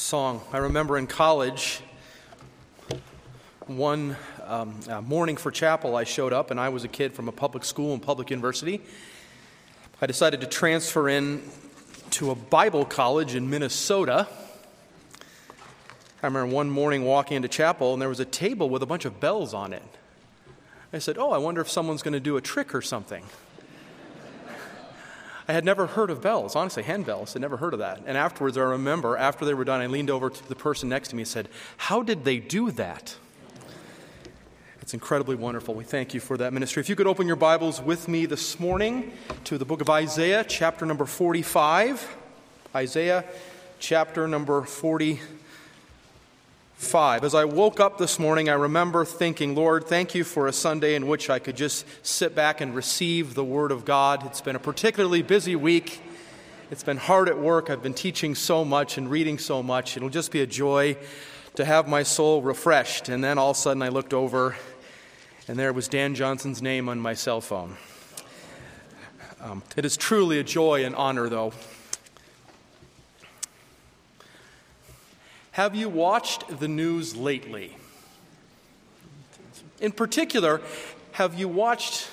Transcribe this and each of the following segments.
song. I remember in college, one morning for chapel, I showed up, and I was a kid from a public school and public university. I decided to transfer in to a Bible college in Minnesota. I remember one morning walking into chapel, and there was a table with a bunch of bells on it. I said, I wonder if someone's going to do a trick or something. I had never heard of bells, honestly, handbells. I'd never heard of that. And afterwards, I remember, after they were done, I leaned over to the person next to me and said, "How did they do that?" It's incredibly wonderful. We thank you for that ministry. If you could open your Bibles with me this morning to the book of Isaiah, chapter number 45. Isaiah, chapter number 45. As I woke up this morning, I remember thinking, Lord, thank you for a Sunday in which I could just sit back and receive the Word of God. It's been a particularly busy week. It's been hard at work. I've been teaching so much and reading so much. It'll just be a joy to have my soul refreshed. And then all of a sudden I looked over, and there was Dan Johnson's name on my cell phone. It is truly a joy and honor, though. Have you watched the news lately? In particular, have you watched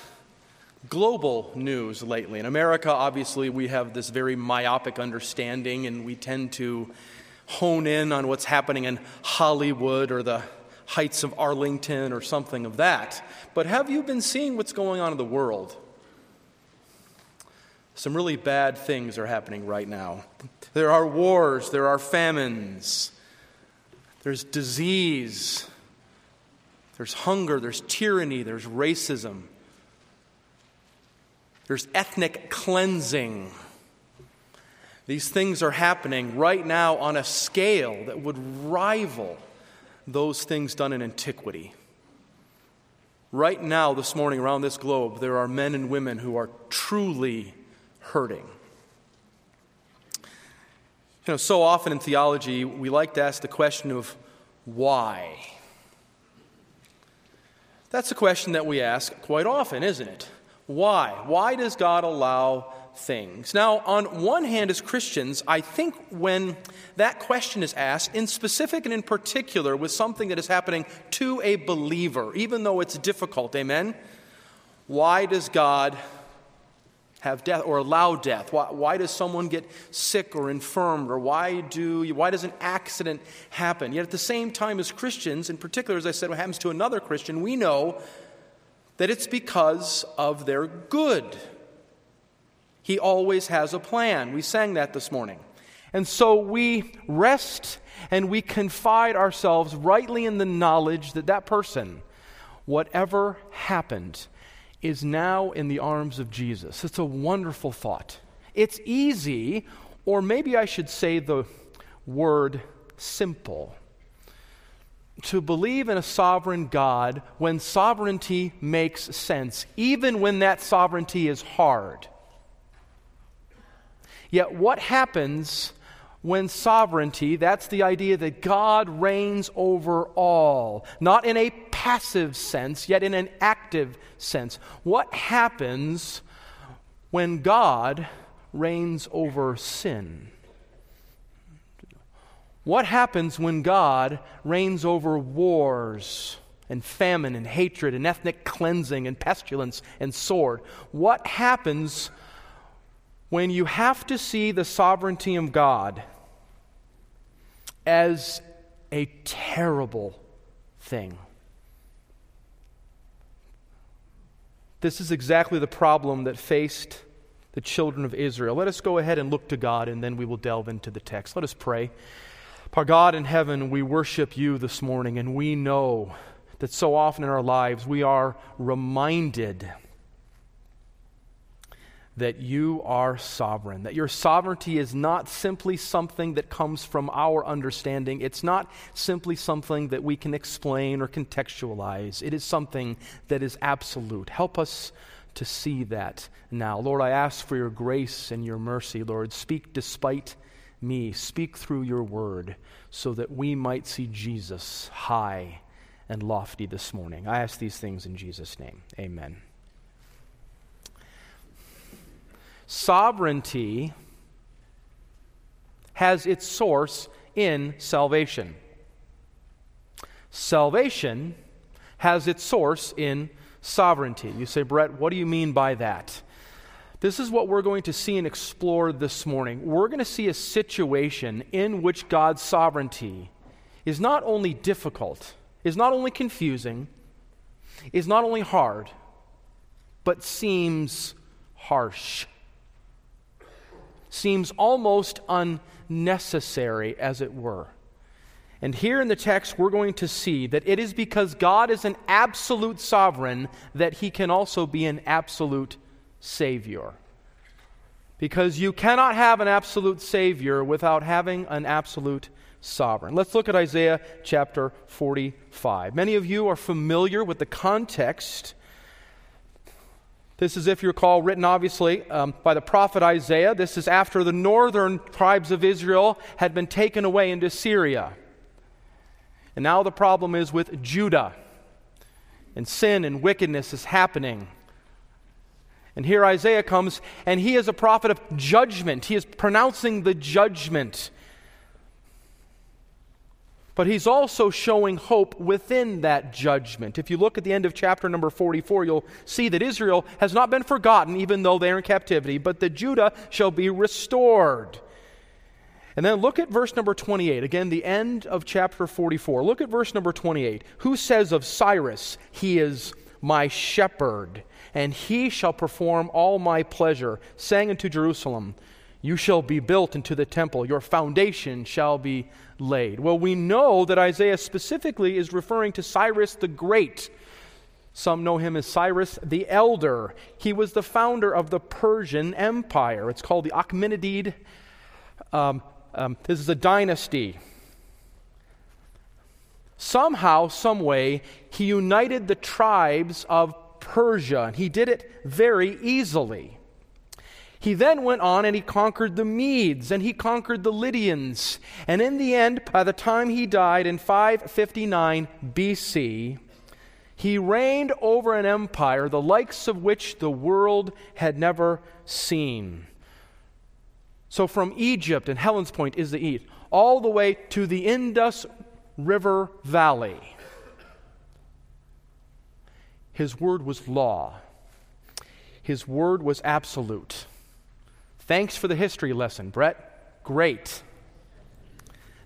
global news lately? In America, obviously, we have this very myopic understanding, and we tend to hone in on what's happening in Hollywood or the Heights of Arlington or something of that. But have you been seeing what's going on in the world? Some really bad things are happening right now. There are wars, there are famines. There's disease, there's hunger, there's tyranny, there's racism, there's ethnic cleansing. These things are happening right now on a scale that would rival those things done in antiquity. Right now, this morning, around this globe, there are men and women who are truly hurting. So often in theology, we like to ask the question of why. That's a question that we ask quite often, isn't it? Why? Why does God allow things? Now, on one hand, as Christians, I think when that question is asked, in specific and in particular with something that is happening to a believer, even though it's difficult, amen? Why does God have death or allow death? Why does someone get sick or infirmed? Or why does an accident happen? Yet at the same time, as Christians, in particular, as I said, what happens to another Christian, we know that it's because of their good. He always has a plan. We sang that this morning. And so we rest and we confide ourselves rightly in the knowledge that that person, whatever happened, is now in the arms of Jesus. It's a wonderful thought. It's easy, or maybe I should say the word simple, to believe in a sovereign God when sovereignty makes sense, even when that sovereignty is hard. Yet what happens when sovereignty, that's the idea that God reigns over all, not in a passive sense, yet in an active sense. What happens when God reigns over sin? What happens when God reigns over wars and famine and hatred and ethnic cleansing and pestilence and sword? What happens when you have to see the sovereignty of God as a terrible thing? This is exactly the problem that faced the children of Israel. Let us go ahead and look to God, and then we will delve into the text. Let us pray. Our God in heaven, we worship you this morning, and we know that so often in our lives we are reminded that you are sovereign, that your sovereignty is not simply something that comes from our understanding. It's not simply something that we can explain or contextualize. It is something that is absolute. Help us to see that now. Lord, I ask for your grace and your mercy, Lord. Speak despite me. Speak through your word so that we might see Jesus high and lofty this morning. I ask these things in Jesus' name. Amen. Sovereignty has its source in salvation. Salvation has its source in sovereignty. You say, Brett, what do you mean by that? This is what we're going to see and explore this morning. We're going to see a situation in which God's sovereignty is not only difficult, is not only confusing, is not only hard, but seems harsh, seems almost unnecessary, as it were. And here in the text, we're going to see that it is because God is an absolute sovereign that he can also be an absolute Savior. Because you cannot have an absolute Savior without having an absolute sovereign. Let's look at Isaiah chapter 45. Many of you are familiar with the context. This is, if you recall, written obviously by the prophet Isaiah. This is after the northern tribes of Israel had been taken away into Syria. And now the problem is with Judah. And sin and wickedness is happening. And here Isaiah comes, and he is a prophet of judgment. He is pronouncing the judgment. But he's also showing hope within that judgment. If you look at the end of chapter number 44, you'll see that Israel has not been forgotten, even though they are in captivity, but that Judah shall be restored. And then look at verse number 28. Again, the end of chapter 44. Look at verse number 28. Who says of Cyrus, he is my shepherd, and he shall perform all my pleasure, saying unto Jerusalem, you shall be built into the temple. Your foundation shall be laid. Well, we know that Isaiah specifically is referring to Cyrus the Great. Some know him as Cyrus the Elder. He was the founder of the Persian Empire. It's called the Achaemenid. This is a dynasty. Somehow, someway, he united the tribes of Persia, and he did it very easily. He then went on and he conquered the Medes and he conquered the Lydians. And in the end, by the time he died in 559 BC, he reigned over an empire the likes of which the world had never seen. So from Egypt, and Helen's Point is the east, all the way to the Indus River Valley, his word was law. His word was absolute. Thanks for the history lesson, Brett. Great.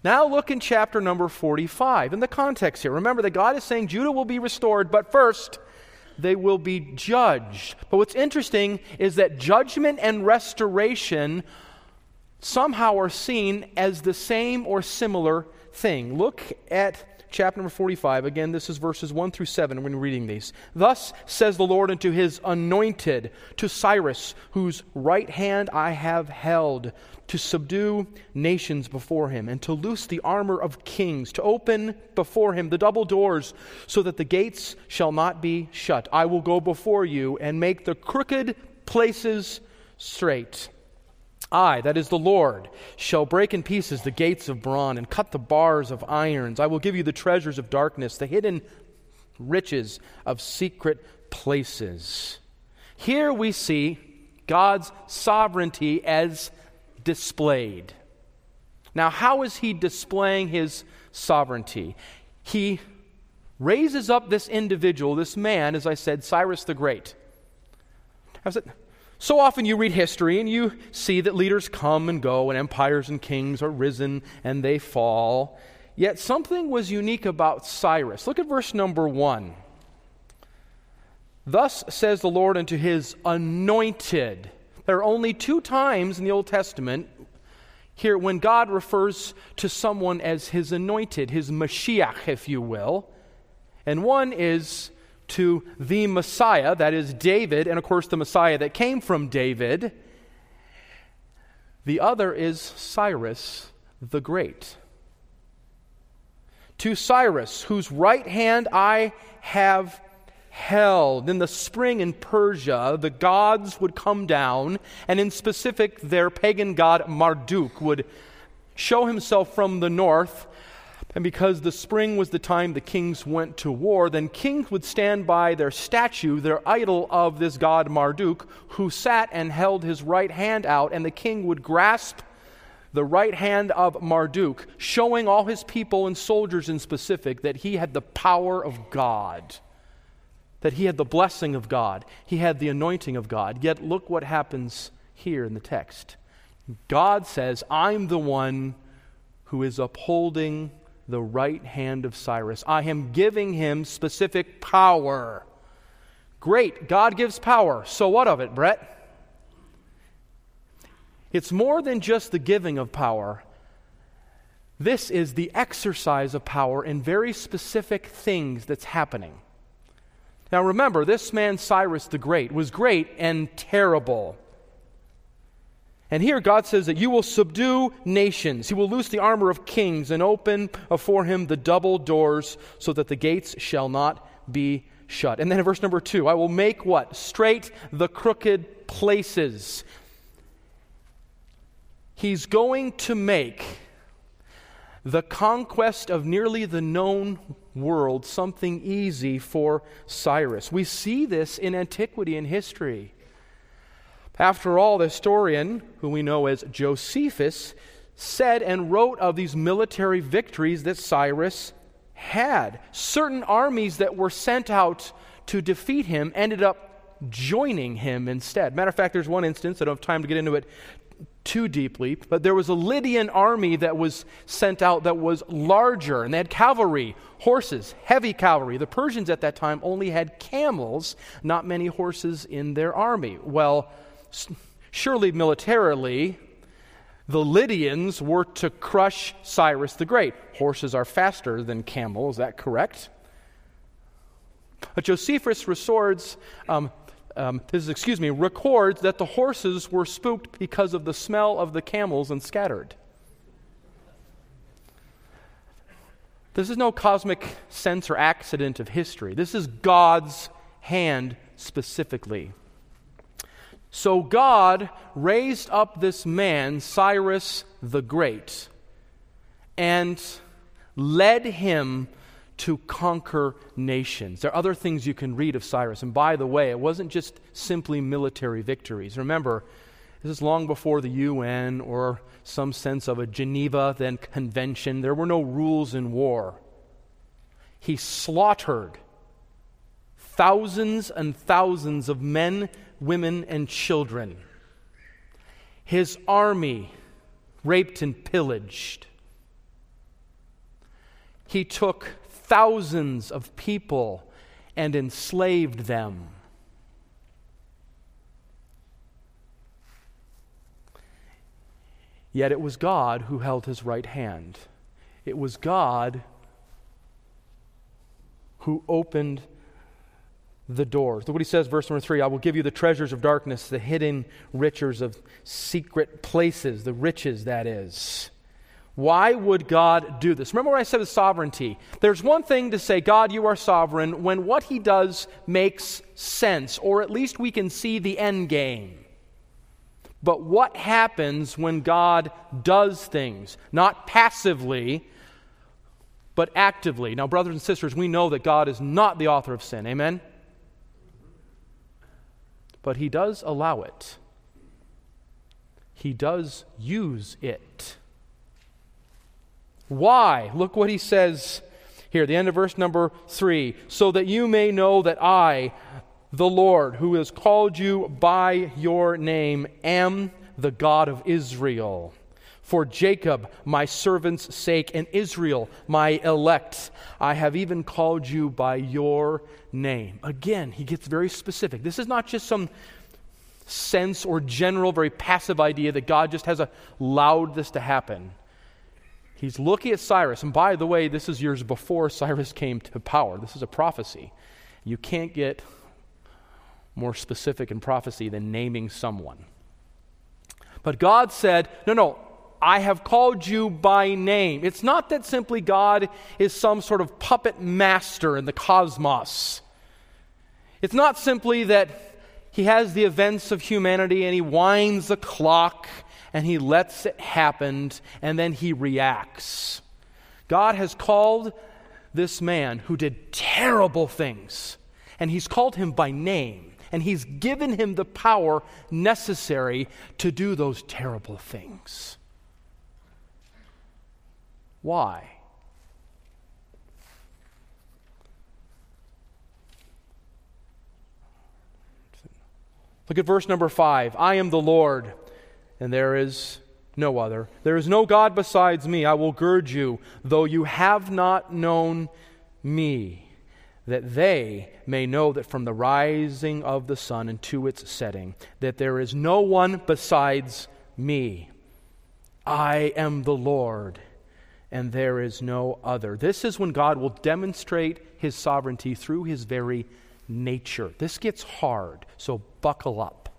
Now look in chapter number 45, in the context here. Remember that God is saying Judah will be restored, but first they will be judged. But what's interesting is that judgment and restoration somehow are seen as the same or similar thing. Look at chapter number 45. Again, this is verses 1 through 7 when reading these. Thus says the Lord unto his anointed, to Cyrus, whose right hand I have held, to subdue nations before him, and to loose the armor of kings, to open before him the double doors, so that the gates shall not be shut. I will go before you and make the crooked places straight. I, that is the Lord, shall break in pieces the gates of bronze and cut the bars of irons. I will give you the treasures of darkness, the hidden riches of secret places. Here we see God's sovereignty as displayed. Now, how is he displaying his sovereignty? He raises up this individual, this man, as I said, Cyrus the Great. How's it? So often you read history and you see that leaders come and go and empires and kings are risen and they fall. Yet something was unique about Cyrus. Look at verse number 1. Thus says the Lord unto his anointed. There are only two times in the Old Testament here when God refers to someone as his anointed, his Mashiach, if you will. And one is to the Messiah, that is David, and of course the Messiah that came from David. The other is Cyrus the Great. To Cyrus, whose right hand I have held. In the spring in Persia, the gods would come down, and in specific, their pagan god Marduk would show himself from the north. And because the spring was the time the kings went to war, then kings would stand by their statue, their idol of this god Marduk, who sat and held his right hand out, and the king would grasp the right hand of Marduk, showing all his people and soldiers in specific that he had the power of God, that he had the blessing of God, he had the anointing of God. Yet look what happens here in the text. God says, I'm the one who is upholding the right hand of Cyrus. I am giving him specific power. Great, God gives power. So what of it, Brett? It's more than just the giving of power. This is the exercise of power in very specific things that's happening. Now remember, this man Cyrus the Great was great and terrible. And here God says that you will subdue nations. He will loose the armor of kings and open before him the double doors so that the gates shall not be shut. And then in verse number 2, I will make what? Straight the crooked places. He's going to make the conquest of nearly the known world something easy for Cyrus. We see this in antiquity and history. After all, the historian, who we know as Josephus, said and wrote of these military victories that Cyrus had. Certain armies that were sent out to defeat him ended up joining him instead. Matter of fact, there's one instance, I don't have time to get into it too deeply, but there was a Lydian army that was sent out that was larger, and they had cavalry, horses, heavy cavalry. The Persians at that time only had camels, not many horses in their army. Well, surely militarily, the Lydians were to crush Cyrus the Great. Horses are faster than camels, is that correct? But Josephus records that the horses were spooked because of the smell of the camels and scattered. This is no cosmic sense or accident of history. This is God's hand specifically. So God raised up this man, Cyrus the Great, and led him to conquer nations. There are other things you can read of Cyrus. And by the way, it wasn't just simply military victories. Remember, this is long before the UN or some sense of a Geneva then convention. There were no rules in war. He slaughtered thousands and thousands of men, women, and children. His army raped and pillaged. He took thousands of people and enslaved them. Yet it was God who held his right hand. It was God who opened the doors. Look what he says, verse number 3, I will give you the treasures of darkness, the hidden riches of secret places, the riches that is. Why would God do this? Remember what I said with sovereignty. There's one thing to say, God, you are sovereign, when what he does makes sense, or at least we can see the end game. But what happens when God does things? Not passively, but actively. Now, brothers and sisters, we know that God is not the author of sin. Amen? But he does allow it. He does use it. Why? Look what he says here, the end of verse number 3. So that you may know that I, the Lord, who has called you by your name, am the God of Israel. For Jacob, my servant's sake, and Israel, my elect, I have even called you by your name. Again, he gets very specific. This is not just some sense or general, very passive idea that God just has allowed this to happen. He's looking at Cyrus, and by the way, this is years before Cyrus came to power. This is a prophecy. You can't get more specific in prophecy than naming someone. But God said, no, I have called you by name. It's not that simply God is some sort of puppet master in the cosmos. It's not simply that he has the events of humanity and he winds the clock and he lets it happen, and then he reacts. God has called this man who did terrible things, and he's called him by name, and he's given him the power necessary to do those terrible things. Why? Look at verse number 5. I am the Lord, and there is no other. There is no God besides me. I will gird you, though you have not known me, that they may know that from the rising of the sun unto its setting, that there is no one besides me. I am the Lord, and there is no other. This is when God will demonstrate his sovereignty through his very nature. This gets hard, so buckle up.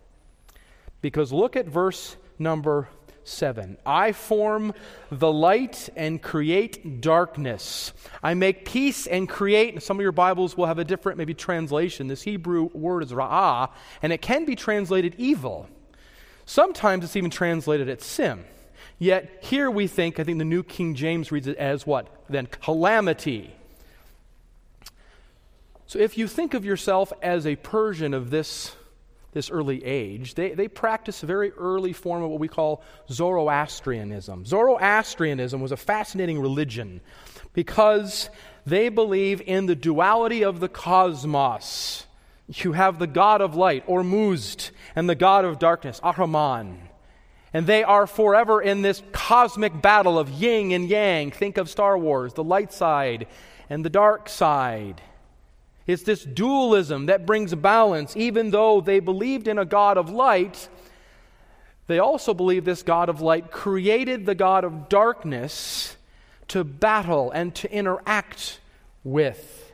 Because look at verse number 7. I form the light and create darkness. I make peace and create. And some of your Bibles will have a different maybe translation. This Hebrew word is ra'ah, and it can be translated evil. Sometimes it's even translated as sin. Yet here we think, I think the New King James reads it as what? Then calamity. So if you think of yourself as a Persian of this early age, they practiced a very early form of what we call Zoroastrianism. Zoroastrianism was a fascinating religion because they believe in the duality of the cosmos. You have the god of light, Ormuzd, and the god of darkness, Ahaman. And they are forever in this cosmic battle of yin and yang. Think of Star Wars, the light side and the dark side. It's this dualism that brings balance. Even though they believed in a god of light, they also believe this god of light created the god of darkness to battle and to interact with.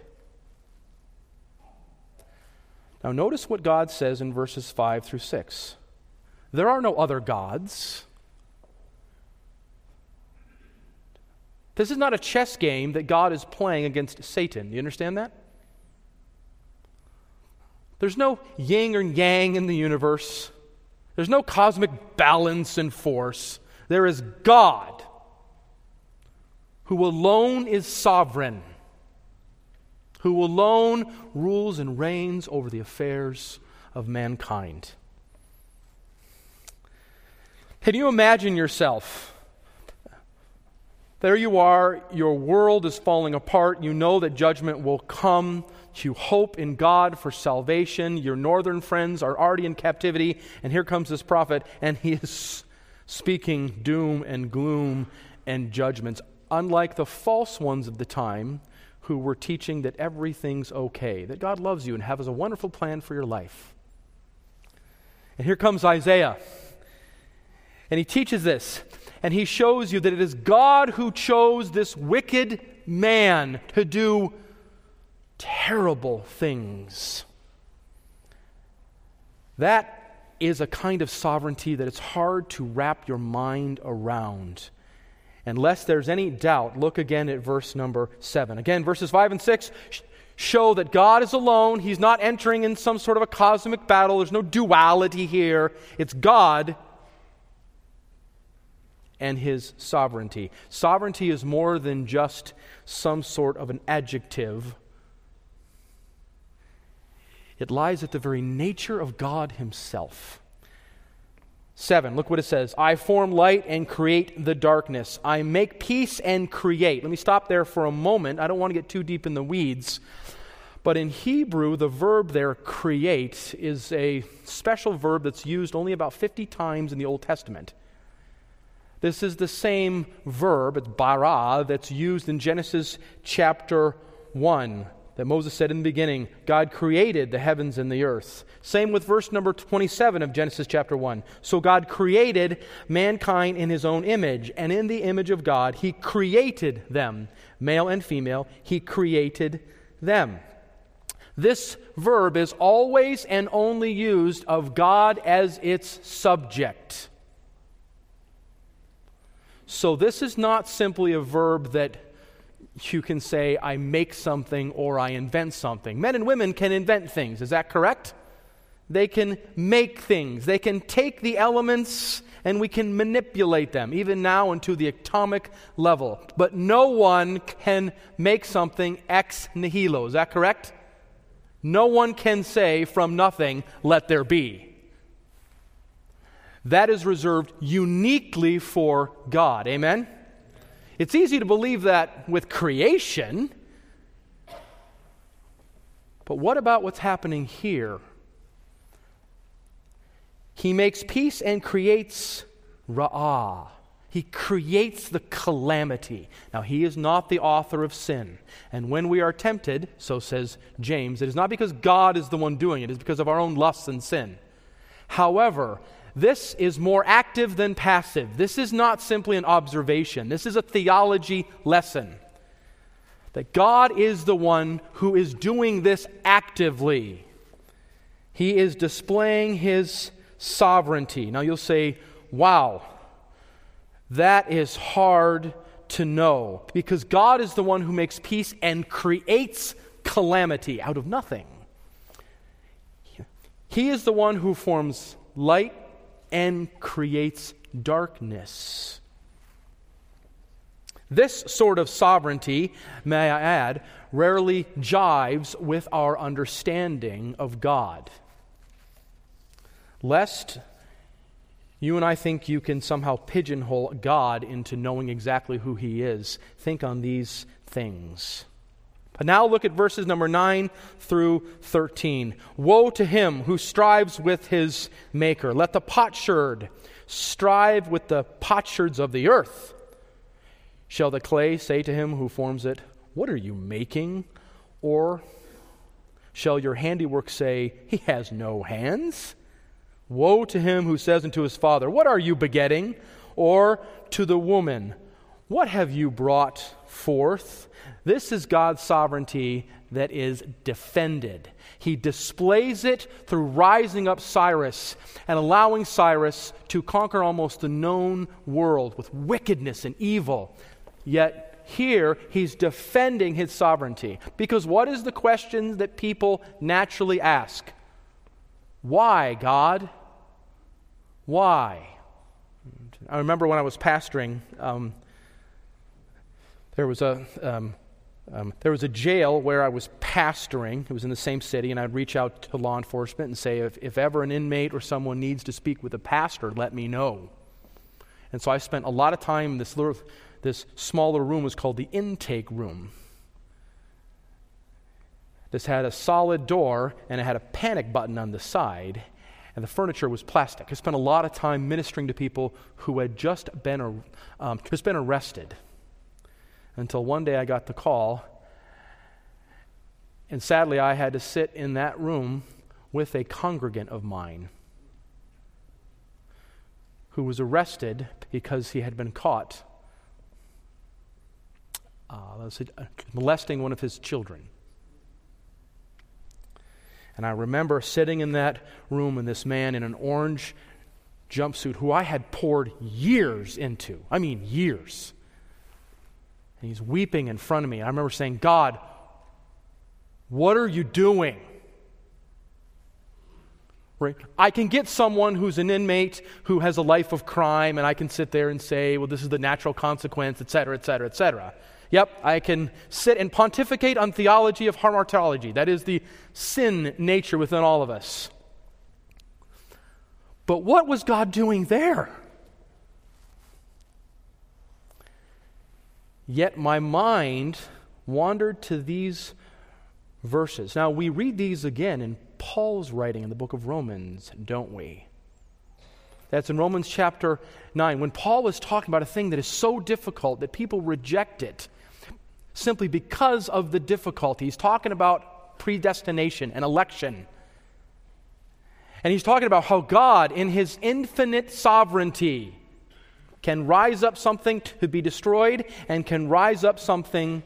Now notice what God says in verses 5 through 6. There are no other gods. This is not a chess game that God is playing against Satan. You understand that? There's no yin or yang in the universe. There's no cosmic balance and force. There is God, who alone is sovereign, who alone rules and reigns over the affairs of mankind. Can you imagine yourself? There you are, your world is falling apart, you know that judgment will come, you hope in God for salvation, your northern friends are already in captivity, and here comes this prophet, and he is speaking doom and gloom and judgments, unlike the false ones of the time who were teaching that everything's okay, that God loves you and has a wonderful plan for your life. And here comes Isaiah, and he teaches this. And he shows you that it is God who chose this wicked man to do terrible things. That is a kind of sovereignty that it's hard to wrap your mind around. Unless there's any doubt, look again at verse number 7. Again, verses 5 and 6 show that God is alone. He's not entering in some sort of a cosmic battle. There's no duality here. It's God and his sovereignty. Sovereignty is more than just some sort of an adjective. It lies at the very nature of God himself. 7, look what it says. I form light and create the darkness. I make peace and create. Let me stop there for a moment. I don't want to get too deep in the weeds. But in Hebrew, the verb there, create, is a special verb that's used only about 50 times in the Old Testament. This is the same verb, it's bara, that's used in Genesis chapter 1, that Moses said in the beginning, God created the heavens and the earth. Same with verse number 27 of Genesis chapter 1. So God created mankind in his own image, and in the image of God, he created them. Male and female, he created them. This verb is always and only used of God as its subject. So this is not simply a verb that you can say, I make something or I invent something. Men and women can invent things. Is that correct? They can make things. They can take the elements and we can manipulate them, even now into the atomic level. But no one can make something ex nihilo. Is that correct? No one can say from nothing, let there be. That is reserved uniquely for God. Amen? It's easy to believe that with creation, but what about what's happening here? He makes peace and creates Ra'ah. He creates the calamity. Now, he is not the author of sin. And when we are tempted, so says James, it is not because God is the one doing it. It is because of our own lusts and sin. However, this is more active than passive. This is not simply an observation. This is a theology lesson. That God is the one who is doing this actively. He is displaying His sovereignty. Now, you'll say, wow. That is hard to know, because God is the one who makes peace and creates calamity out of nothing. He is the one who forms light and creates darkness. This sort of sovereignty, may I add, rarely jives with our understanding of God. Lest you and I think you can somehow pigeonhole God into knowing exactly who He is. Think on these things. But now look at verses number 9 through 13. Woe to him who strives with his maker. Let the potsherd strive with the potsherds of the earth. Shall the clay say to him who forms it, "What are you making?" Or shall your handiwork say, "He has no hands"? Woe to him who says unto his father, "What are you begetting?" Or to the woman, "What have you brought forth?" This is God's sovereignty that is defended. He displays it through rising up Cyrus and allowing Cyrus to conquer almost the known world with wickedness and evil. Yet here he's defending his sovereignty. Because what is the question that people naturally ask? Why, God? Why? I remember when I was pastoring, there was a jail where I was pastoring. It was in the same city, and I'd reach out to law enforcement and say, if ever an inmate or someone needs to speak with a pastor, let me know. And so I spent a lot of time in this smaller room. Was called the intake room. This had a solid door, and it had a panic button on the side, and the furniture was plastic. I spent a lot of time ministering to people who had just been arrested, until one day I got the call, and sadly I had to sit in that room with a congregant of mine who was arrested because he had been caught molesting one of his children. And I remember sitting in that room, and this man in an orange jumpsuit, who I had poured years into. I mean, years. And he's weeping in front of me. I remember saying, "God, what are you doing?" Right? I can get someone who's an inmate who has a life of crime, and I can sit there and say, well, this is the natural consequence, et cetera, et cetera, et cetera. Yep, I can sit and pontificate on theology of hamartiology. That is the sin nature within all of us. But what was God doing there? Yet my mind wandered to these verses. Now, we read these again in Paul's writing in the book of Romans, don't we? That's in Romans chapter 9, when Paul was talking about a thing that is so difficult that people reject it simply because of the difficulty. He's talking about predestination and election. And he's talking about how God, in His infinite sovereignty, can rise up something to be destroyed and can rise up something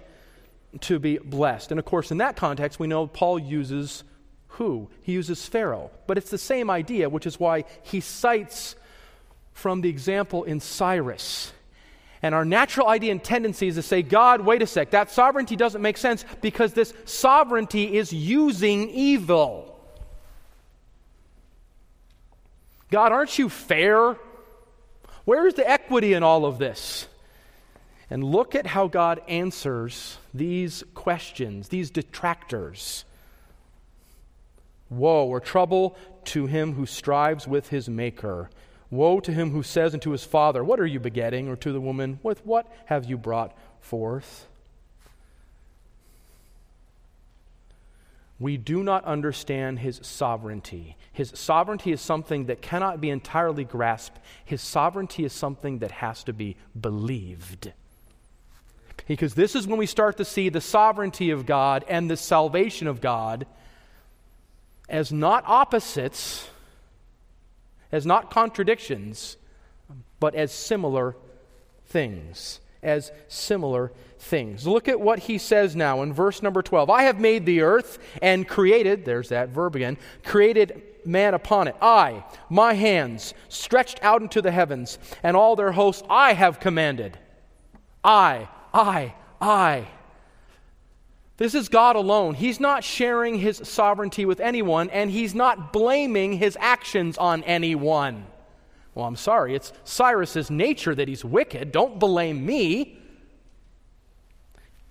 to be blessed. And of course, in that context, we know Paul uses who? He uses Pharaoh. But it's the same idea, which is why he cites from the example in Cyrus. And our natural idea and tendency is to say, God, wait a sec, that sovereignty doesn't make sense because this sovereignty is using evil. God, aren't you fair? Where is the equity in all of this? And look at how God answers these questions, these detractors. Woe or trouble to him who strives with his maker. Woe to him who says unto his father, what are you begetting? Or to the woman, with what have you brought forth? We do not understand his sovereignty. His sovereignty is something that cannot be entirely grasped. His sovereignty is something that has to be believed. Because this is when we start to see the sovereignty of God and the salvation of God as not opposites, as not contradictions, but as similar things. As similar things. Look at what he says now in verse number 12. I have made the earth and created, there's that verb again, created man upon it. I, my hands, stretched out into the heavens, and all their hosts I have commanded. I. This is God alone. He's not sharing his sovereignty with anyone, and he's not blaming his actions on anyone. Well, I'm sorry, it's Cyrus's nature that he's wicked. Don't blame me.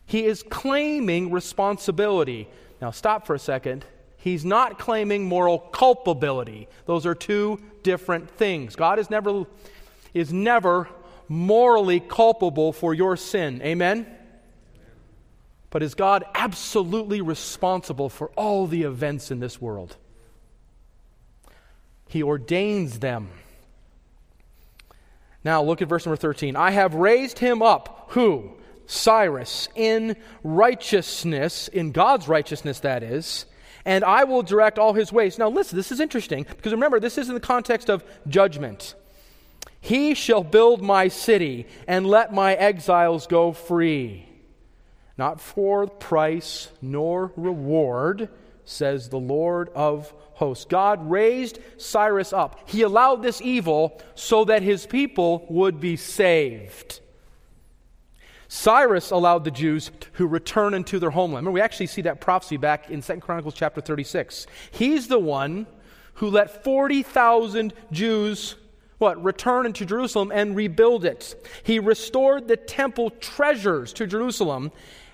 He is claiming responsibility. Now, stop for a second. He's not claiming moral culpability. Those are two different things. God is never morally culpable for your sin. Amen? But is God absolutely responsible for all the events in this world? He ordains them. Now look at verse number 13. I have raised him up, who? Cyrus, in righteousness, in God's righteousness that is, and I will direct all his ways. Now listen, this is interesting, because remember, this is in the context of judgment. He shall build my city and let my exiles go free. Not for price nor reward, says the Lord of hosts. God raised Cyrus up. He allowed this evil so that his people would be saved. Cyrus allowed the Jews who return into their homeland. Remember, we actually see that prophecy back in 2 Chronicles chapter 36. He's the one who let 40,000 Jews return into Jerusalem and rebuild it. He restored the temple treasures to Jerusalem,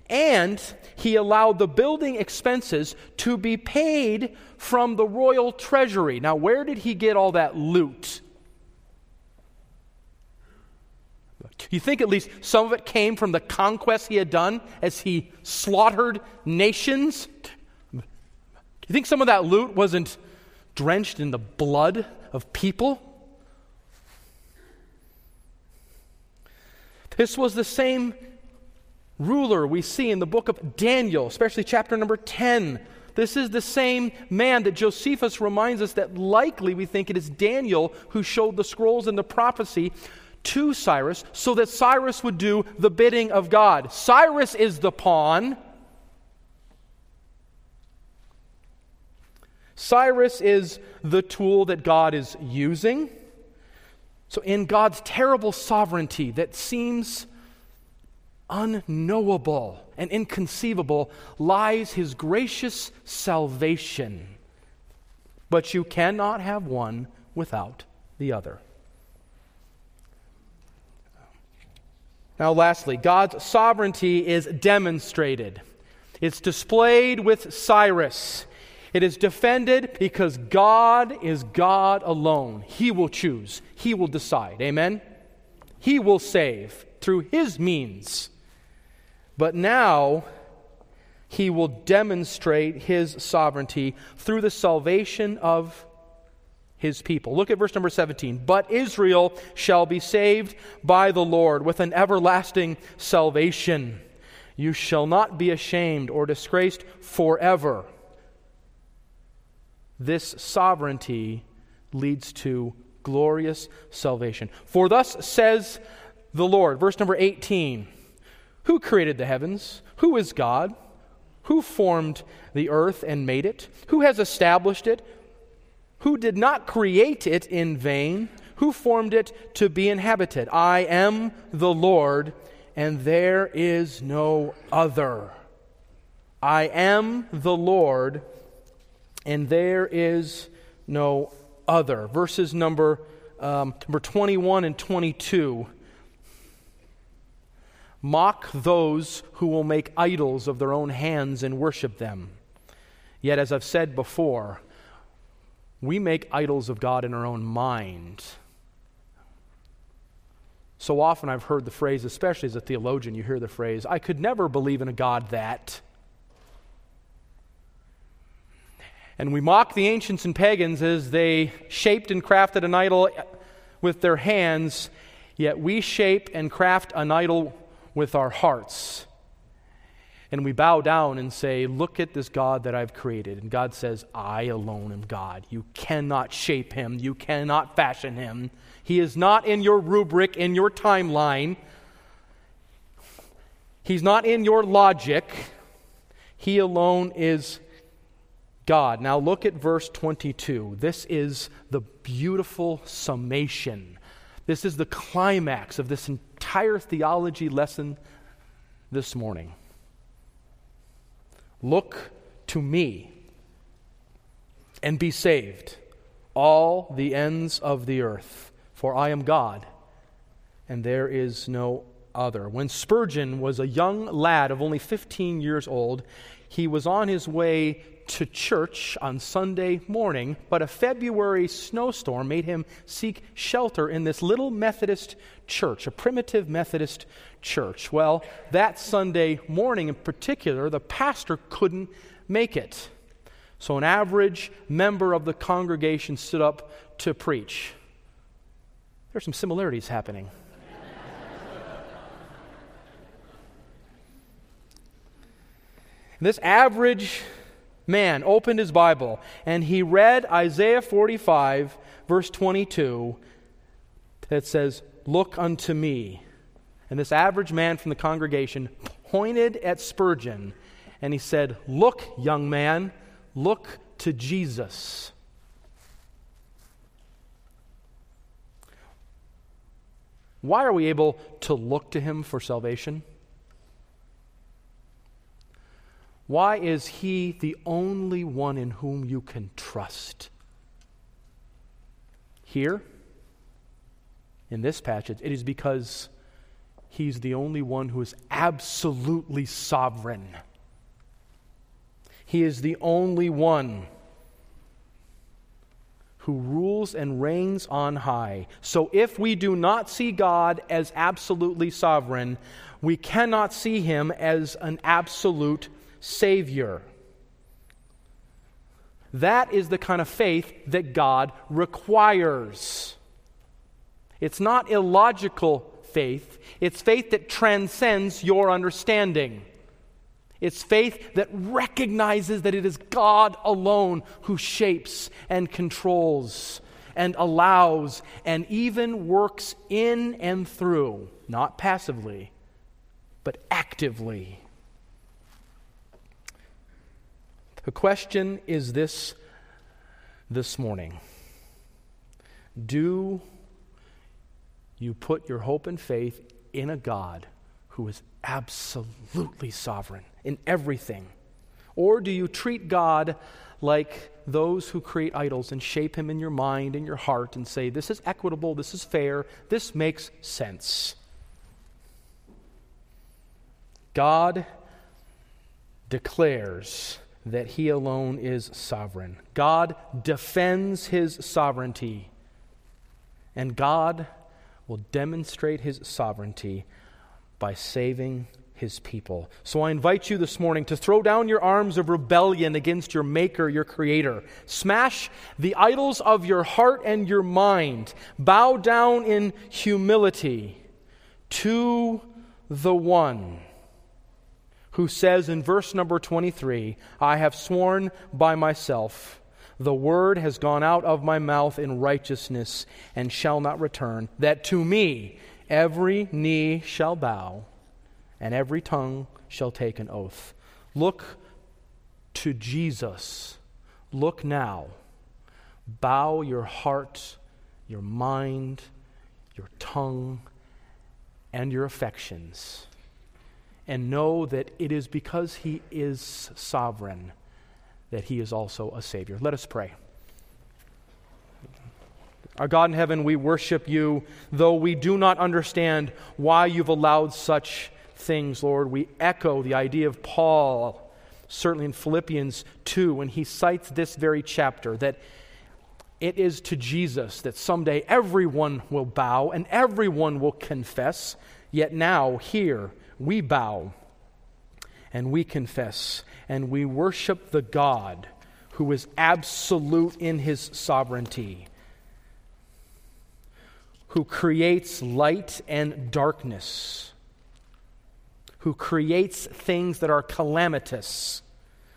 and he allowed the building expenses to be paid from the royal treasury. Now, where did he get all that loot? You think at least some of it came from the conquest he had done as he slaughtered nations? You think some of that loot wasn't drenched in the blood of people? This was the same ruler we see in the book of Daniel, especially chapter number 10. This is the same man that Josephus reminds us that likely we think it is Daniel who showed the scrolls and the prophecy to Cyrus so that Cyrus would do the bidding of God. Cyrus is the pawn. Cyrus is the tool that God is using. So in God's terrible sovereignty that seems unknowable and inconceivable lies his gracious salvation. But you cannot have one without the other. Now lastly, God's sovereignty is demonstrated. It's displayed with Cyrus. It is defended because God is God alone. He will choose. He will decide. Amen? He will save through his means. But now, he will demonstrate his sovereignty through the salvation of his people. Look at verse number 17. But Israel shall be saved by the Lord with an everlasting salvation. You shall not be ashamed or disgraced forever. This sovereignty leads to glorious salvation. For thus says the Lord, verse number 18, who created the heavens? Who is God? Who formed the earth and made it? Who has established it? Who did not create it in vain? Who formed it to be inhabited? I am the Lord, and there is no other. I am the Lord, and there is no other. Verses number 21 and 22. Mock those who will make idols of their own hands and worship them. Yet, as I've said before, we make idols of God in our own mind. So often I've heard the phrase, especially as a theologian, you hear the phrase, I could never believe in a God that. And we mock the ancients and pagans as they shaped and crafted an idol with their hands, yet we shape and craft an idol with our hearts. And we bow down and say, look at this God that I've created. And God says, I alone am God. You cannot shape him. You cannot fashion him. He is not in your rubric, in your timeline. He's not in your logic. He alone is God. Now look at verse 22. This is the beautiful summation. This is the climax of this entire theology lesson this morning. Look to me and be saved, all the ends of the earth, for I am God, and there is no other. When Spurgeon was a young lad of only 15 years old, he was on his way to church on Sunday morning, but a February snowstorm made him seek shelter in this little Methodist church, a primitive Methodist church. Well, that Sunday morning in particular, the pastor couldn't make it. So an average member of the congregation stood up to preach. There's some similarities happening. This average man opened his Bible and he read Isaiah 45, verse 22, that says, look unto me. And this average man from the congregation pointed at Spurgeon and he said, look, young man, look to Jesus. Why are we able to look to him for salvation? Why is he the only one in whom you can trust? Here, in this passage, it is because he's the only one who is absolutely sovereign. He is the only one who rules and reigns on high. So if we do not see God as absolutely sovereign, we cannot see him as an absolute Savior. That is the kind of faith that God requires. It's not illogical faith. It's faith that transcends your understanding. It's faith that recognizes that it is God alone who shapes and controls and allows and even works in and through, not passively, but actively. The question is this morning. Do you put your hope and faith in a God who is absolutely sovereign in everything? Or do you treat God like those who create idols and shape him in your mind, in your heart, and say, this is equitable, this is fair, this makes sense? God declares that he alone is sovereign. God defends his sovereignty, and God will demonstrate his sovereignty by saving his people. So I invite you this morning to throw down your arms of rebellion against your maker, your creator. Smash the idols of your heart and your mind. Bow down in humility to the one who says in verse number 23, I have sworn by myself, the word has gone out of my mouth in righteousness and shall not return, that to me every knee shall bow and every tongue shall take an oath. Look to Jesus. Look now. Bow your heart, your mind, your tongue, and your affections, and know that it is because he is sovereign that he is also a Savior. Let us pray. Our God in heaven, we worship you, though we do not understand why you've allowed such things, Lord. We echo the idea of Paul, certainly in Philippians 2, when he cites this very chapter, that It is to Jesus that someday everyone will bow and everyone will confess. Yet now, here, we bow and we confess and we worship the God who is absolute in his sovereignty, who creates light and darkness, who creates things that are calamitous,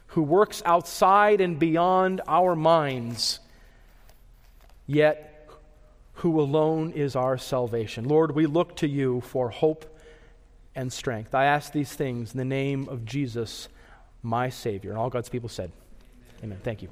who works outside and beyond our minds, yet who alone is our salvation. Lord, we look to you for hope and strength. I ask these things in the name of Jesus, my Savior. And all God's people said, Amen. Thank you.